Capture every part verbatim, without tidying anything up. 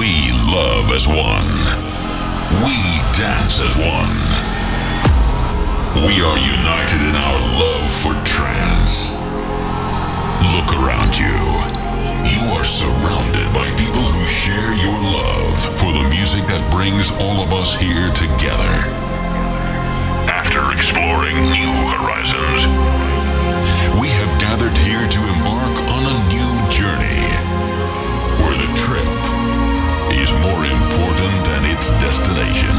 We love as one. We dance as one. We are united in our love for trance. Look around you. You are surrounded by people who share your love for the music that brings all of us here together. After exploring new horizons, we have gathered here to embark on a new journey where the trip is more important than its destination.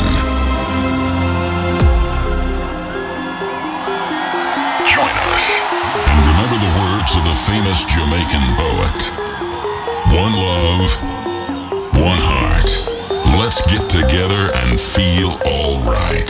Join us and remember the words of the famous Jamaican poet. One love, one heart. Let's get together and feel all right.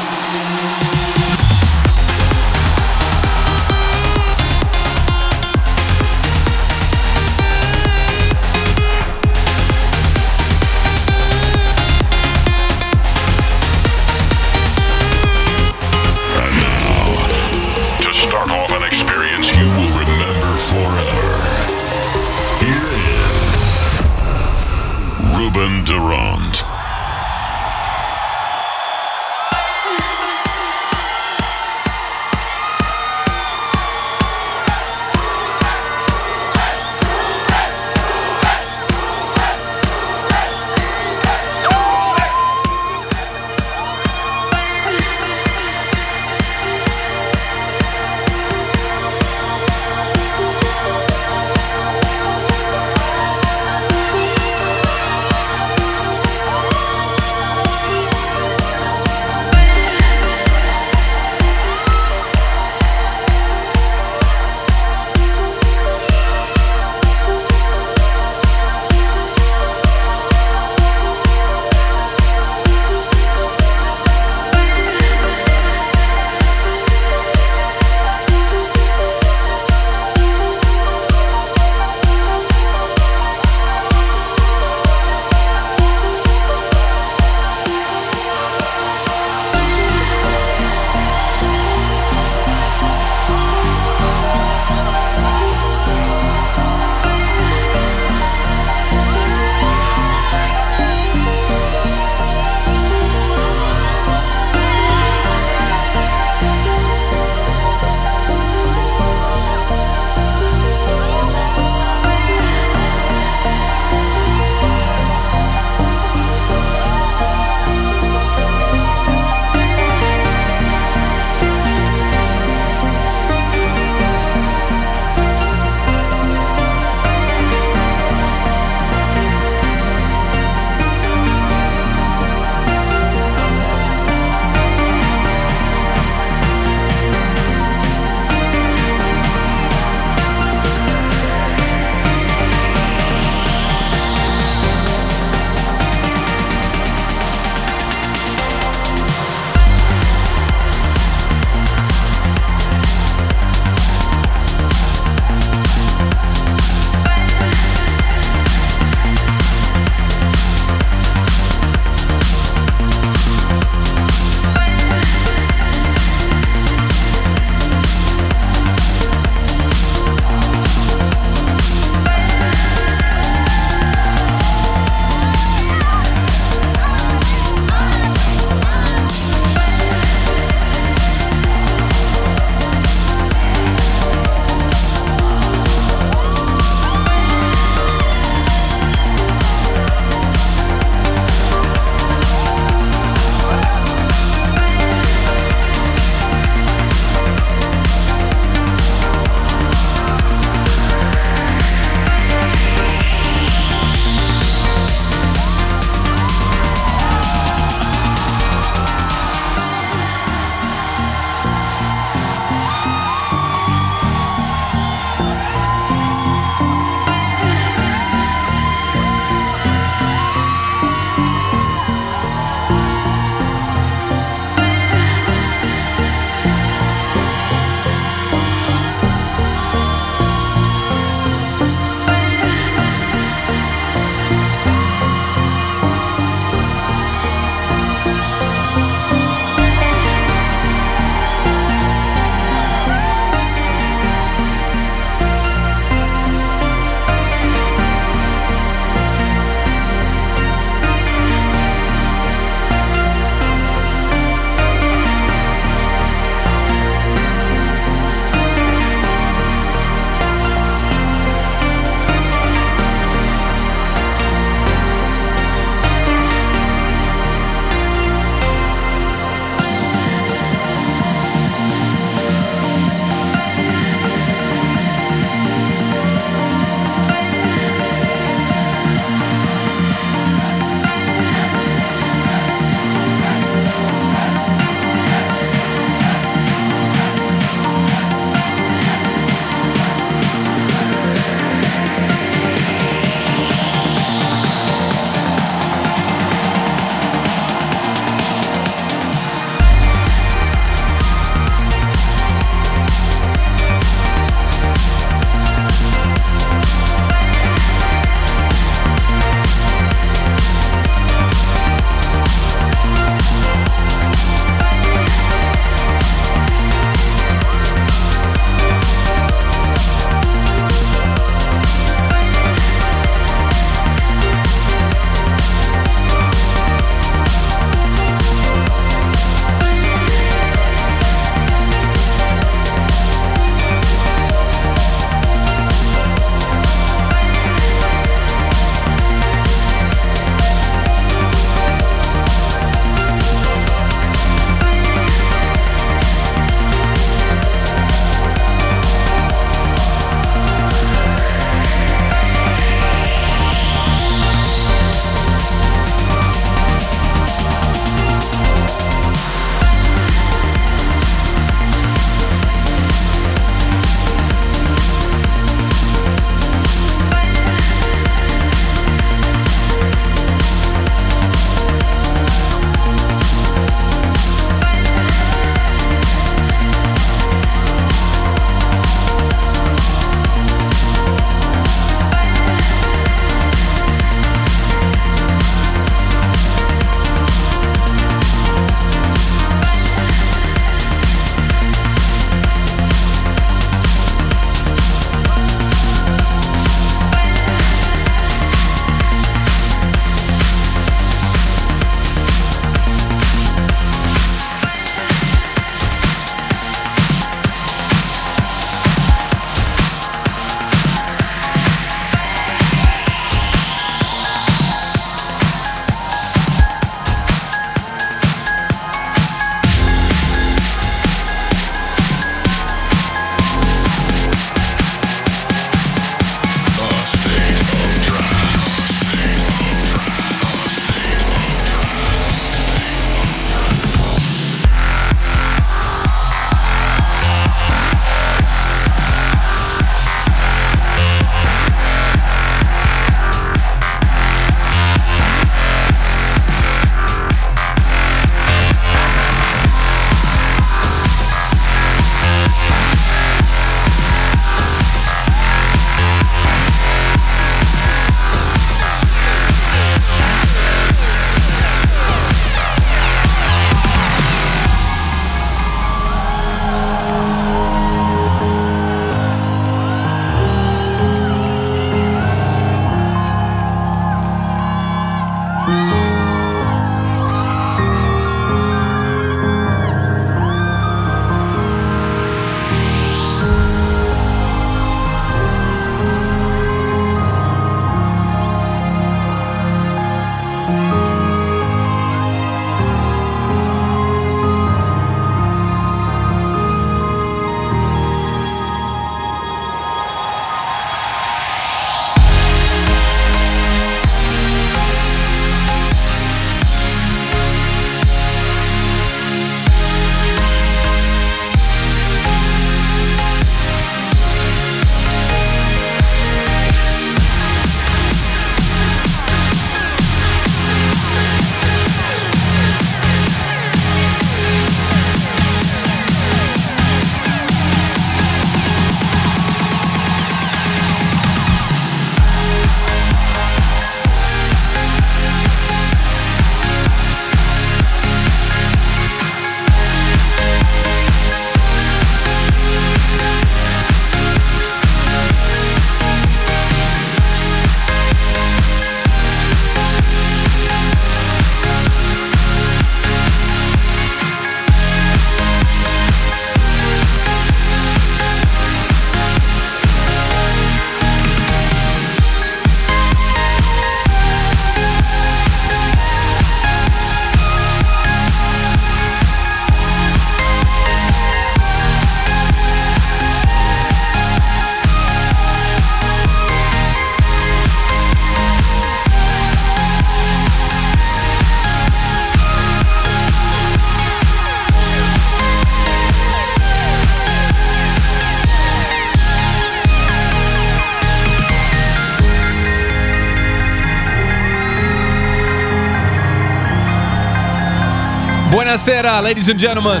Buonasera, ladies and gentlemen.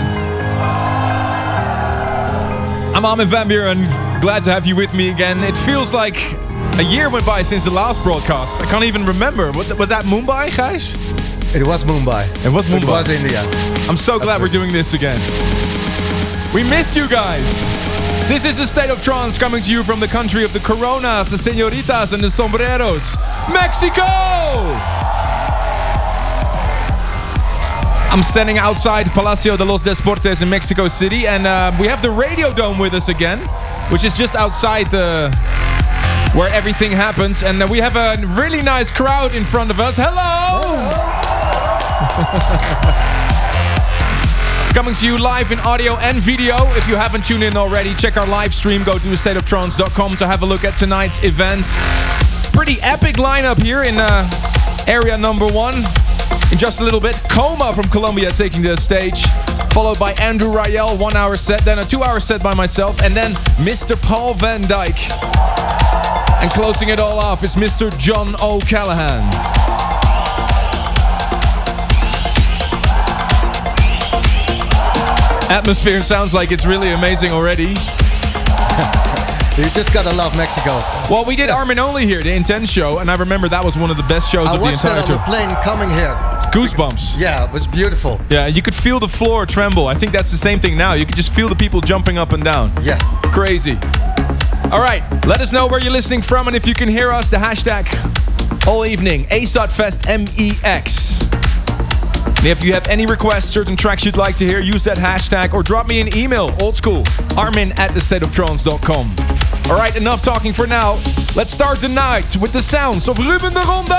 I'm Armin van Buuren. Glad to have you with me again. It feels like a year went by since the last broadcast. I can't even remember. What, was that Mumbai, Gijs? It was Mumbai. It was Mumbai. It was India. I'm so glad we're doing this again. We missed you guys. This is the State of Trance coming to you from the country of the Coronas, the Senoritas, and the Sombreros, Mexico! I'm standing outside Palacio de los Deportes in Mexico City, and uh, we have the Radio Dome with us again, which is just outside the where everything happens, and uh, we have a really nice crowd in front of us. Hello! Hello. Coming to you live in audio and video. If you haven't tuned in already, check our live stream. Go to state of trance dot com to have a look at tonight's event. Pretty epic lineup here in uh, area number one. In just a little bit, Coma from Colombia taking the stage, followed by Andrew Rayel, one hour set, then a two hour set by myself, and then Mister Paul Van Dyke. And closing it all off is Mister John O'Callaghan. Atmosphere sounds like it's really amazing already. You just gotta love Mexico. Well, we did yeah. Armin Only here, the Intense show, and I remember that was one of the best shows I of the entire tour. I watched that on the plane coming here. It's goosebumps. Yeah, it was beautiful. Yeah, you could feel the floor tremble. I think that's the same thing now. You could just feel the people jumping up and down. Yeah. Crazy. All right, let us know where you're listening from, and if you can hear us, the hashtag all evening, A S O T Fest M E X. And if you have any requests, certain tracks you'd like to hear, use that hashtag or drop me an email, old school, armin at the state of trance dot com. All right, enough talking for now. Let's start the night with the sounds of Ruben de Ronde.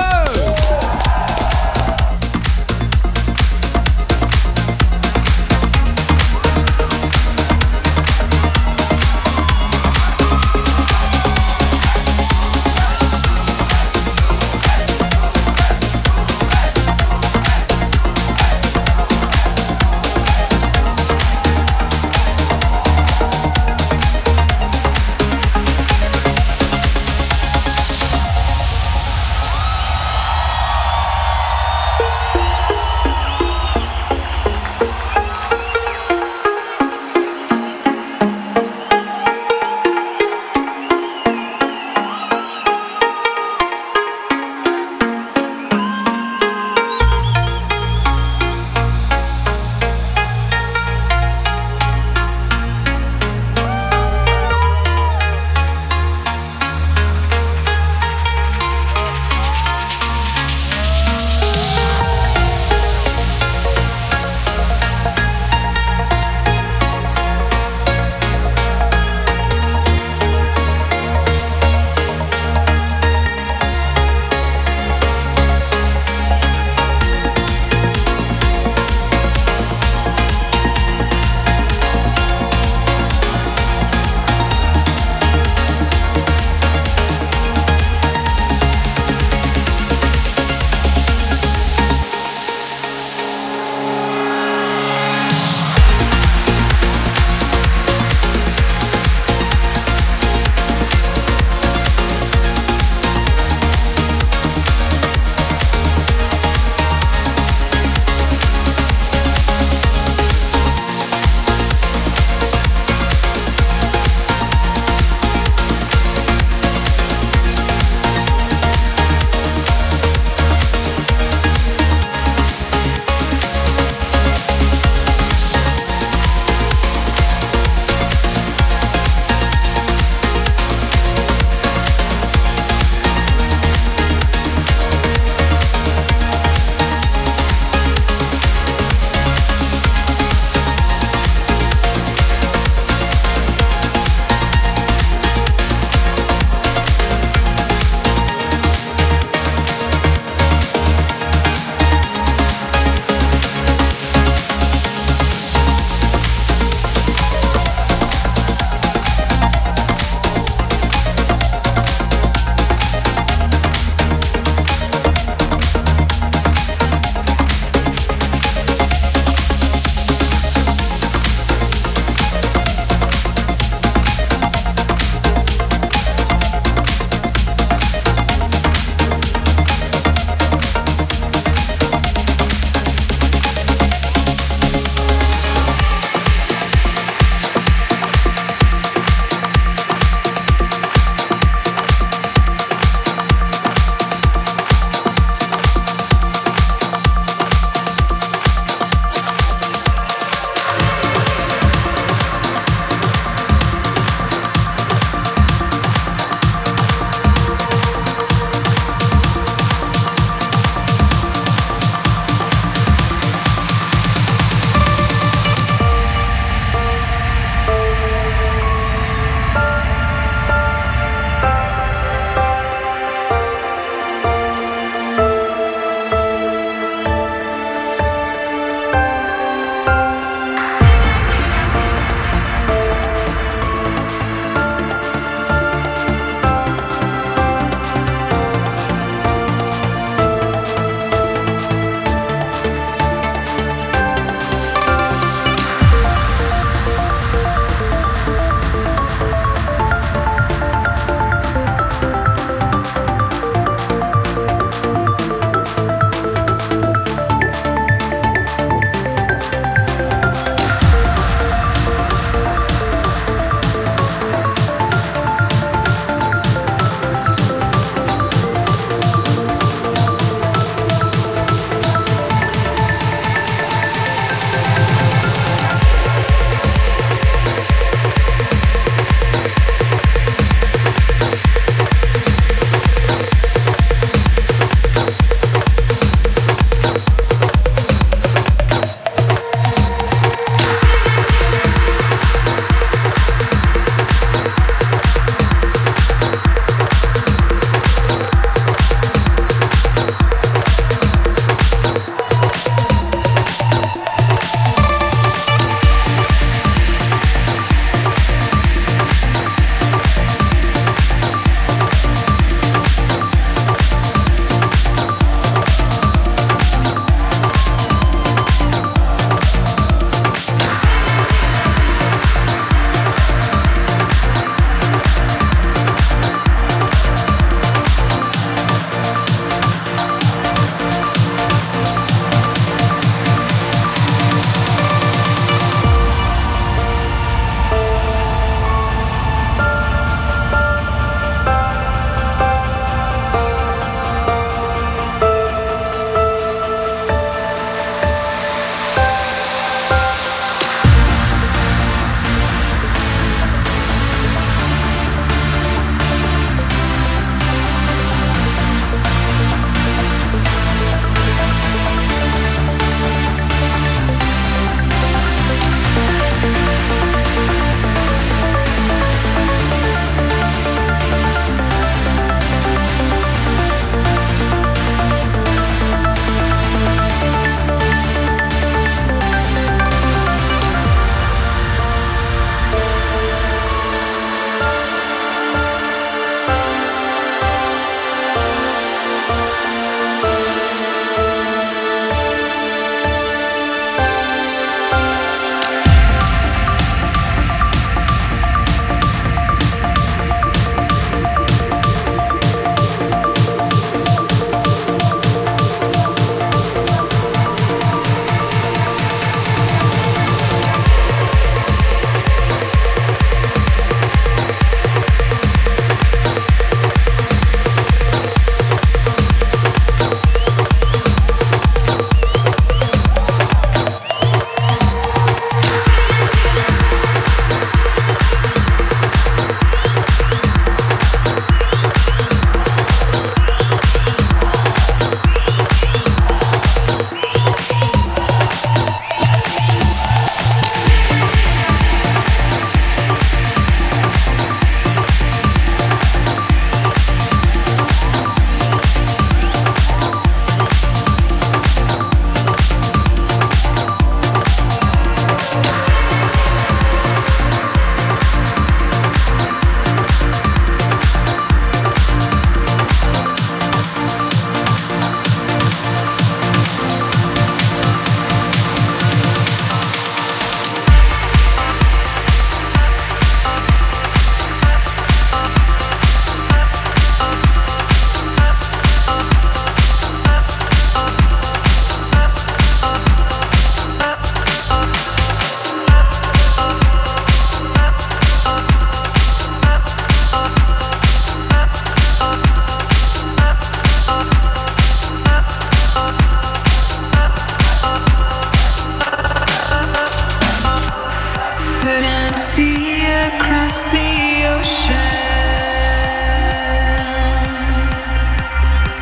couldn't see across the ocean.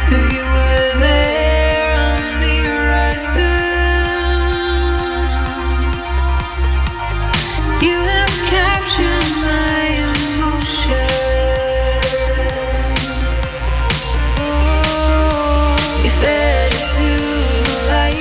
Though you were there on the horizon, you have captured my emotions. Oh, you fed it to the light.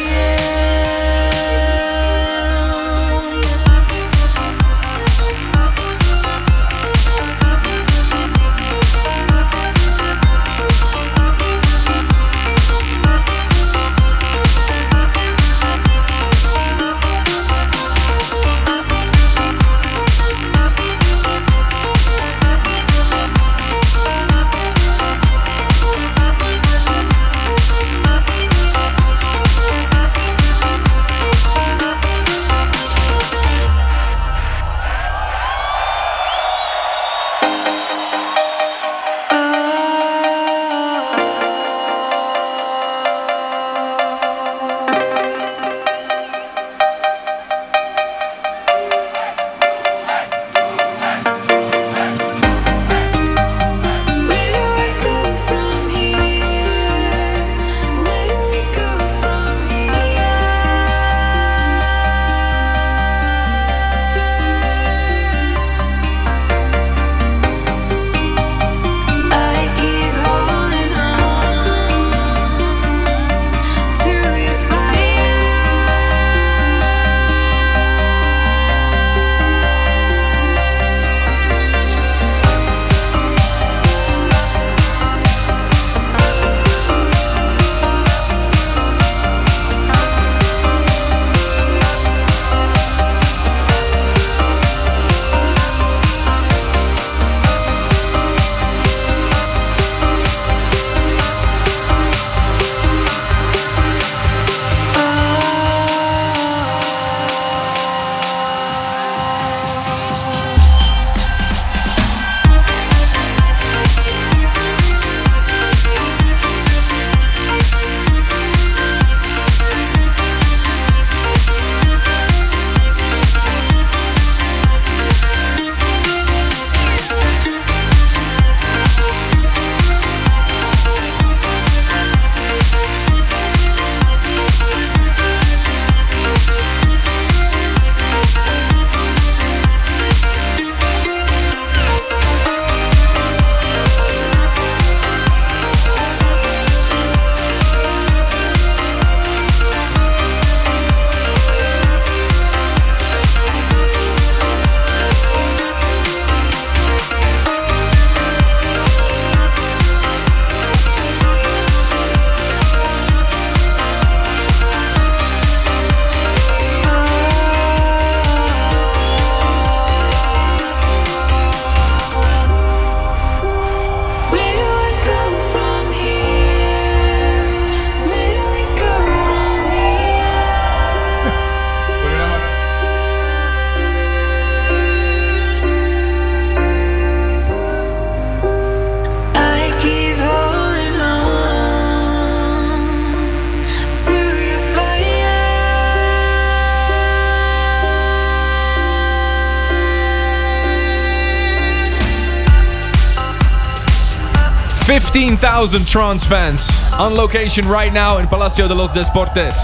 fifteen thousand trance fans on location right now in Palacio de los Deportes.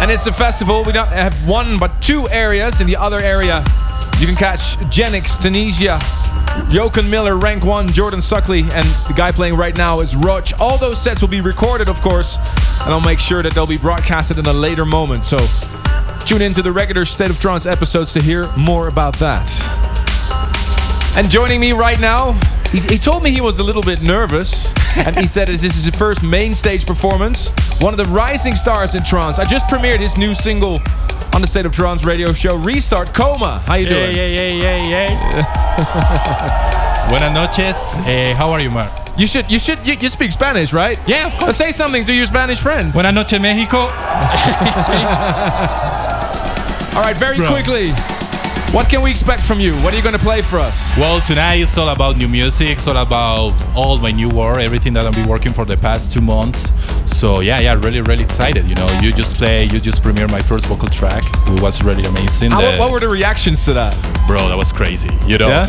And it's a festival. We don't have one but two areas. In the other area you can catch Genix, Tanisha, Jochen Miller, Rank one, Jordan Suckley, and the guy playing right now is Roche. All those sets will be recorded, of course, and I'll make sure that they'll be broadcasted in a later moment. So tune into the regular State of Trance episodes to hear more about that. And joining me right now, He, he told me he was a little bit nervous, and he said this is his first main stage performance. One of the rising stars in trance. I just premiered his new single on the State of Trance radio show, Restart, Coma. How you doing? Hey, hey, hey, hey, hey. Buenas noches. Hey, how are you, Mark? You should, you should, you, you speak Spanish, right? Yeah, of course. But say something to your Spanish friends. Buenas noches, Mexico. All right, very Bro. quickly. What can we expect from you? What are you going to play for us? Well, tonight it's all about new music. It's all about all my new work, everything that I've been working for the past two months. So yeah, yeah, really, really excited. You know, you just play, you just premiere my first vocal track. It was really amazing. How, the, what were the reactions to that? Bro, that was crazy. You know, yeah?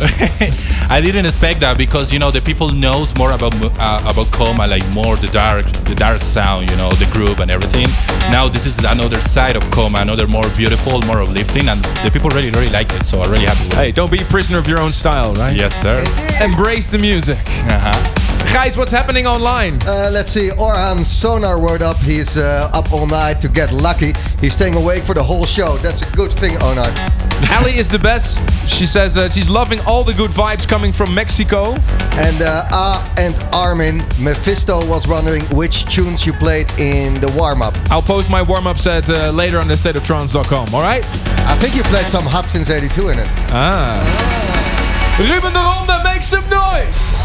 I didn't expect that because you know the people knows more about uh, about Coma, like more the dark, the dark sound. You know, the groove and everything. Now this is another side of Coma, another more beautiful, more uplifting, and the people really, really like it. So I'm really happy with it. Hey, don't be a prisoner of your own style, right? Yes, sir. Embrace the music. Uh huh. Gijs, what's happening online? Uh, let's see, Orhan Sonar wrote up, he's uh, up all night to get lucky. He's staying awake for the whole show. That's a good thing, Orhan. Ali is the best. She says uh, she's loving all the good vibes coming from Mexico. And uh, Ah and Armin, Mephisto was wondering which tunes you played in the warm-up. I'll post my warm-up set uh, later on the state of trance dot com, all right? I think you played some Hot Since eighty-two in it. Ah. Oh. Ruben de Ronde, make some noise!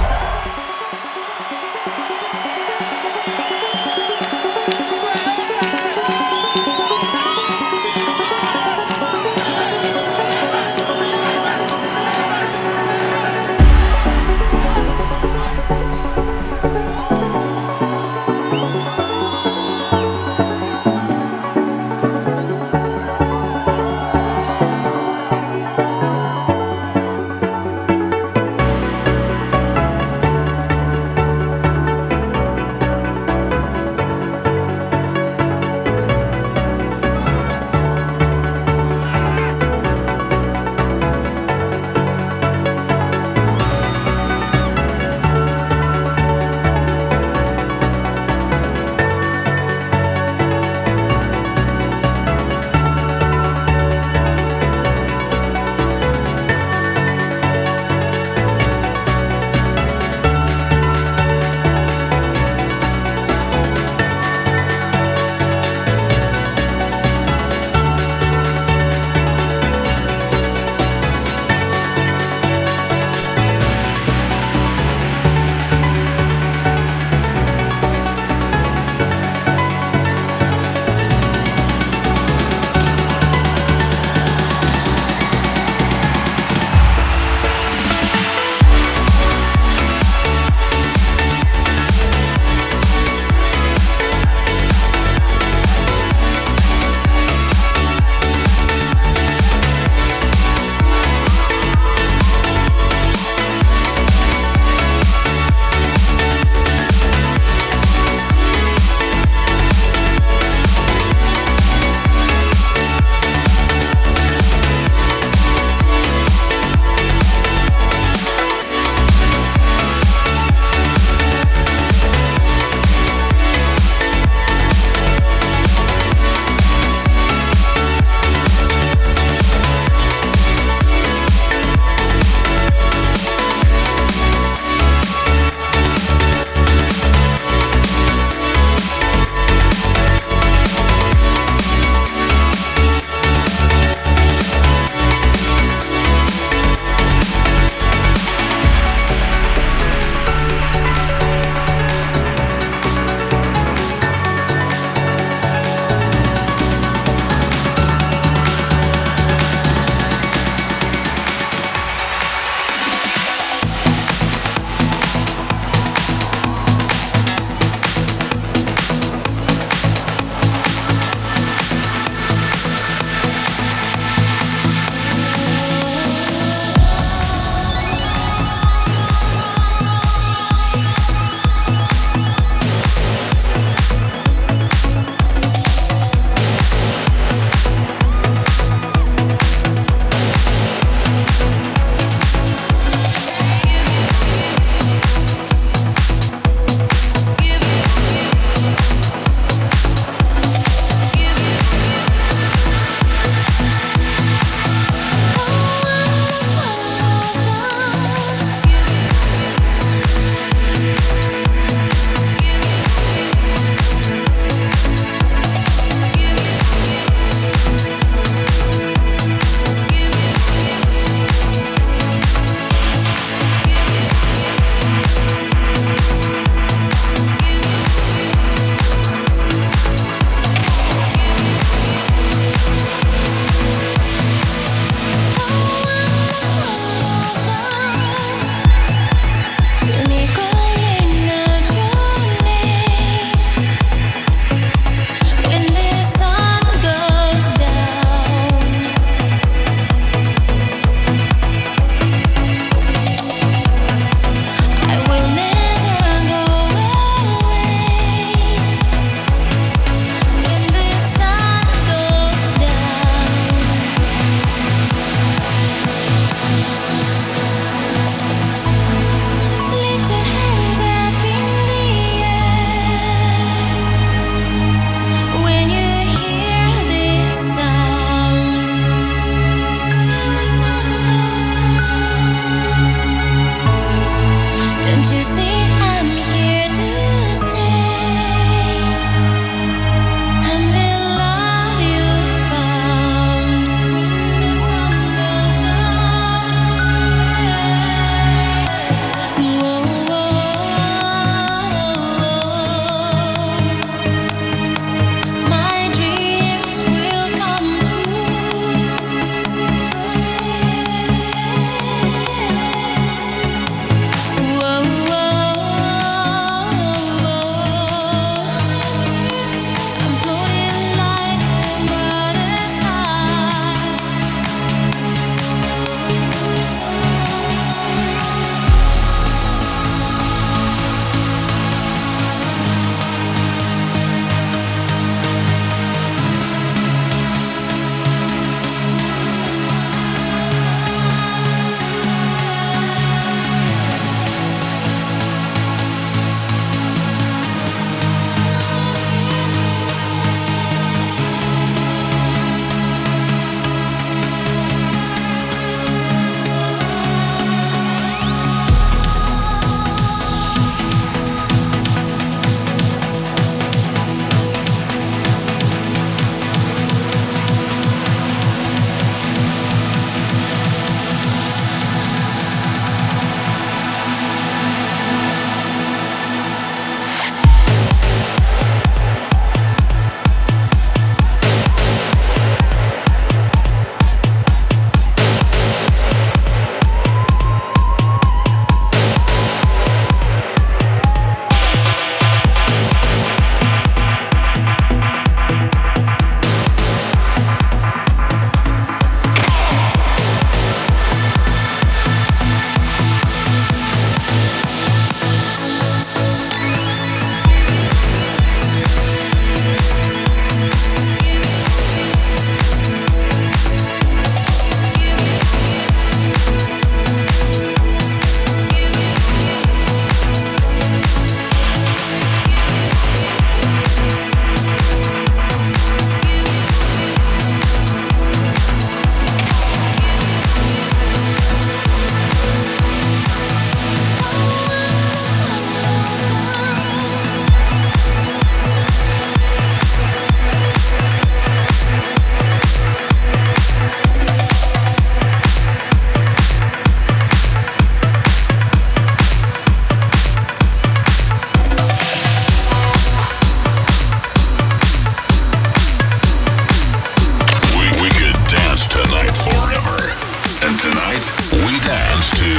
And tonight, we dance to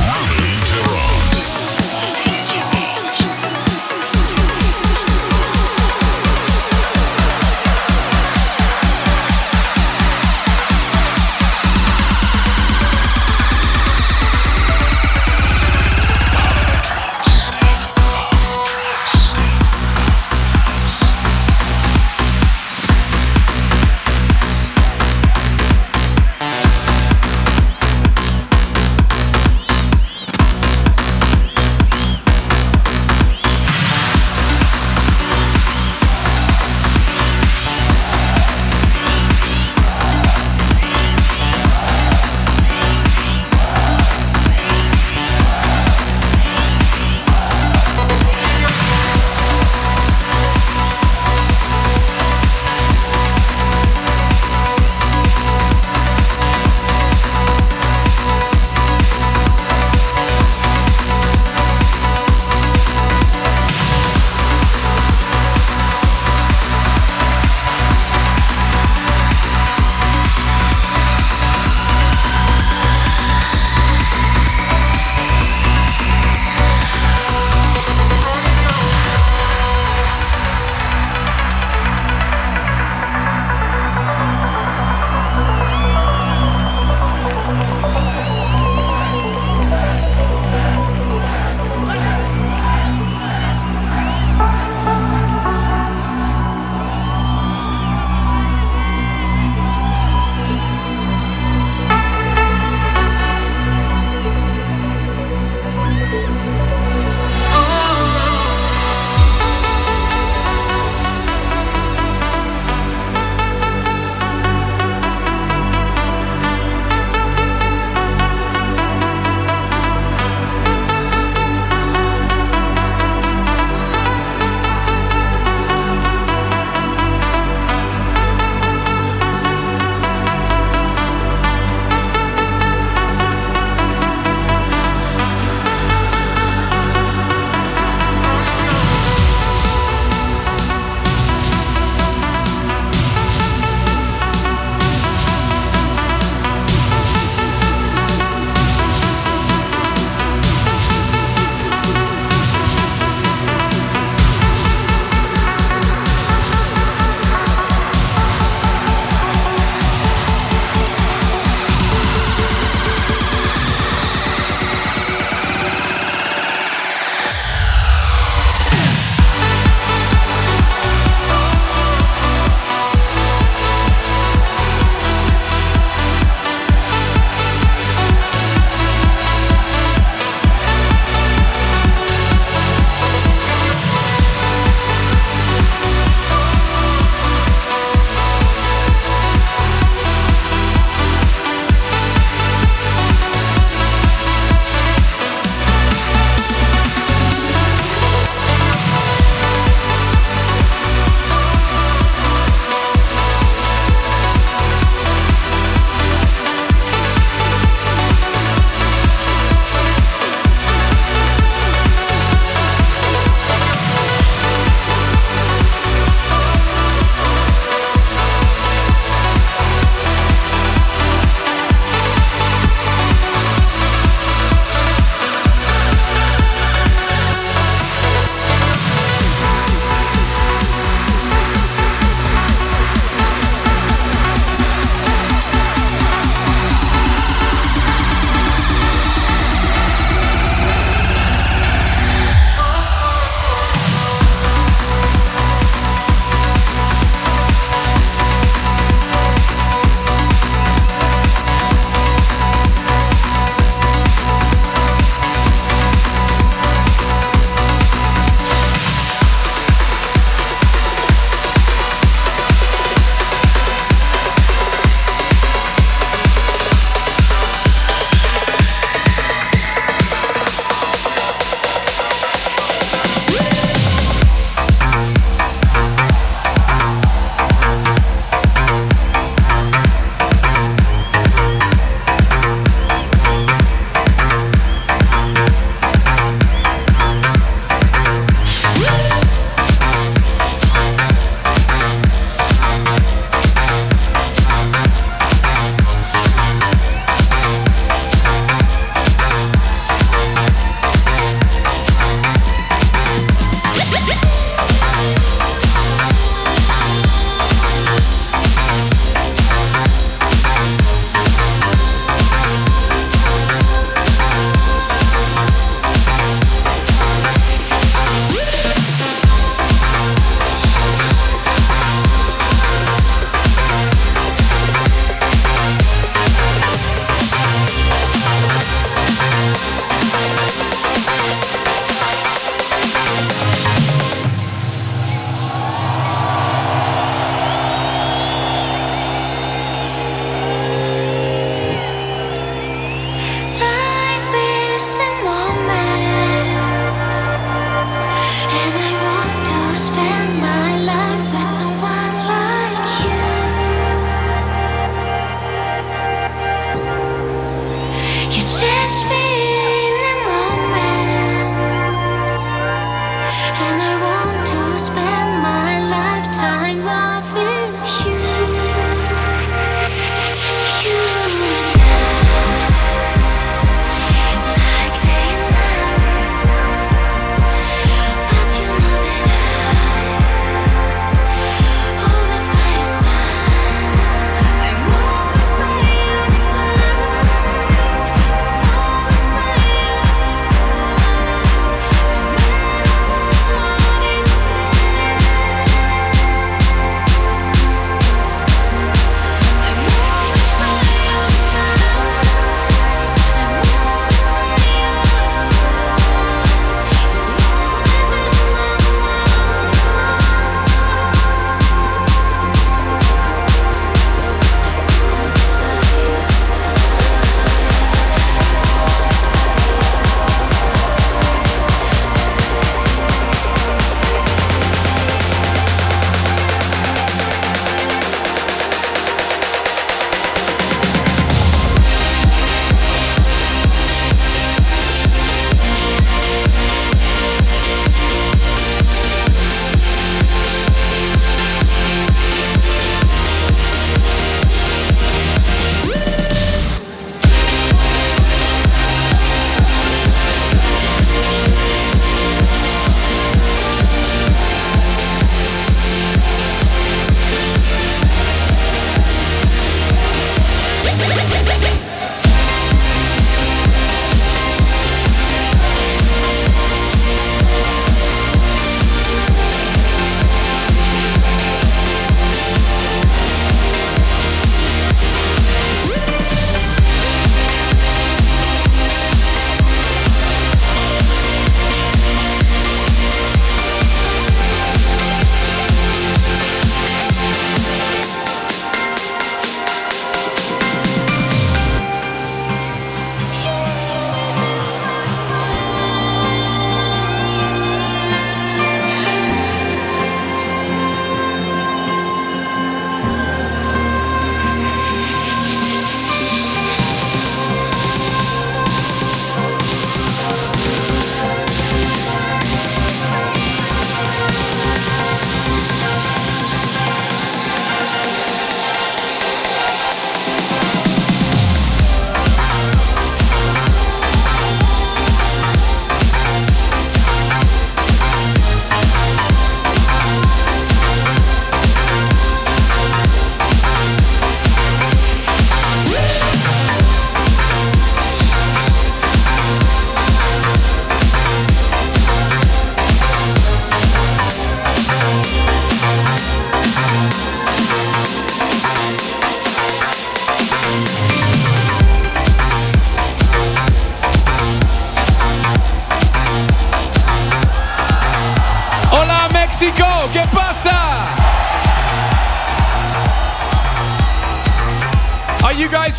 Ruben de Ronde.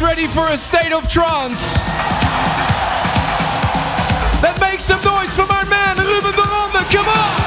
Ready for a state of trance? Let's make some noise for my man Ruben de Ronde, come on!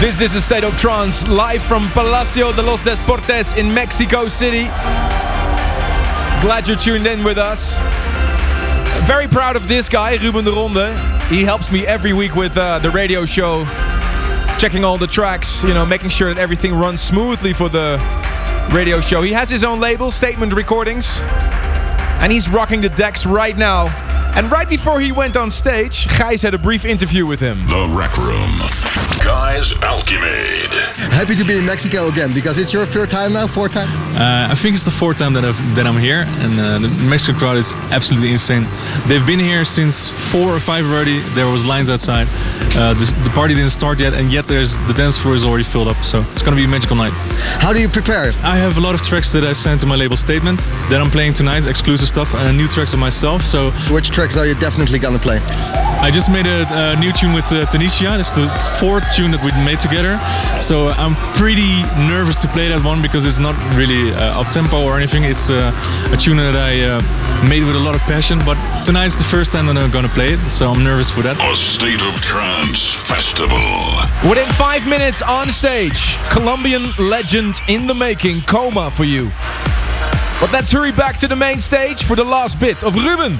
This is the State of Trance, live from Palacio de los Deportes in Mexico City. Glad you're tuned in with us. Very proud of this guy, Ruben de Ronde. He helps me every week with uh, the radio show, checking all the tracks, you know, making sure that everything runs smoothly for the radio show. He has his own label, Statement Recordings, and he's rocking the decks right now. And right before he went on stage, Gijs had a brief interview with him. The Rec Room. Gijs Alchimade. Happy to be in Mexico again, because it's your third time now, fourth time? Uh, I think it's the fourth time that, I've, that I'm here, and uh, the Mexican crowd is absolutely insane. They've been here since four or five already. There was lines outside. Uh, this, the party didn't start yet, and yet there's the dance floor is already filled up, so it's going to be a magical night. How do you prepare? I have a lot of tracks that I sent to my label Statement that I'm playing tonight, exclusive stuff, and new tracks of myself. So which tracks are you definitely going to play? I just made a, a new tune with uh, Tanisha. It's the fourth tune that we made together. So I'm pretty nervous to play that one because it's not really uh, up-tempo or anything. It's uh, a tune that I uh, made with a lot of passion. But tonight's the first time that I'm going to play it, so I'm nervous for that. A State of Trance Festival. Within five minutes on stage, Colombian legend in the making, Coma for you. But let's hurry back to the main stage for the last bit of Ruben.